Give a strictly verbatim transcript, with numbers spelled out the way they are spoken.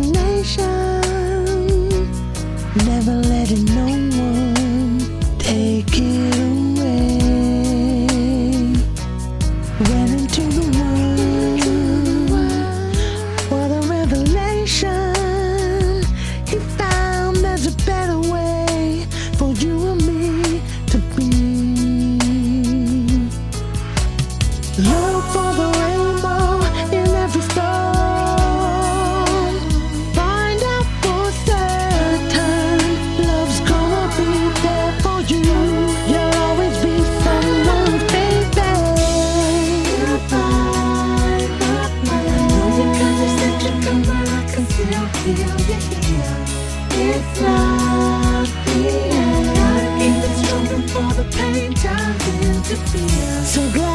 destination. Never letting no one take it away. Went into the world, what a revelation. He found there's a better way for you and me to be. Look for the rainbow in every star. It's not the end. Gotta keep it strong before the pain turns into fear. So glad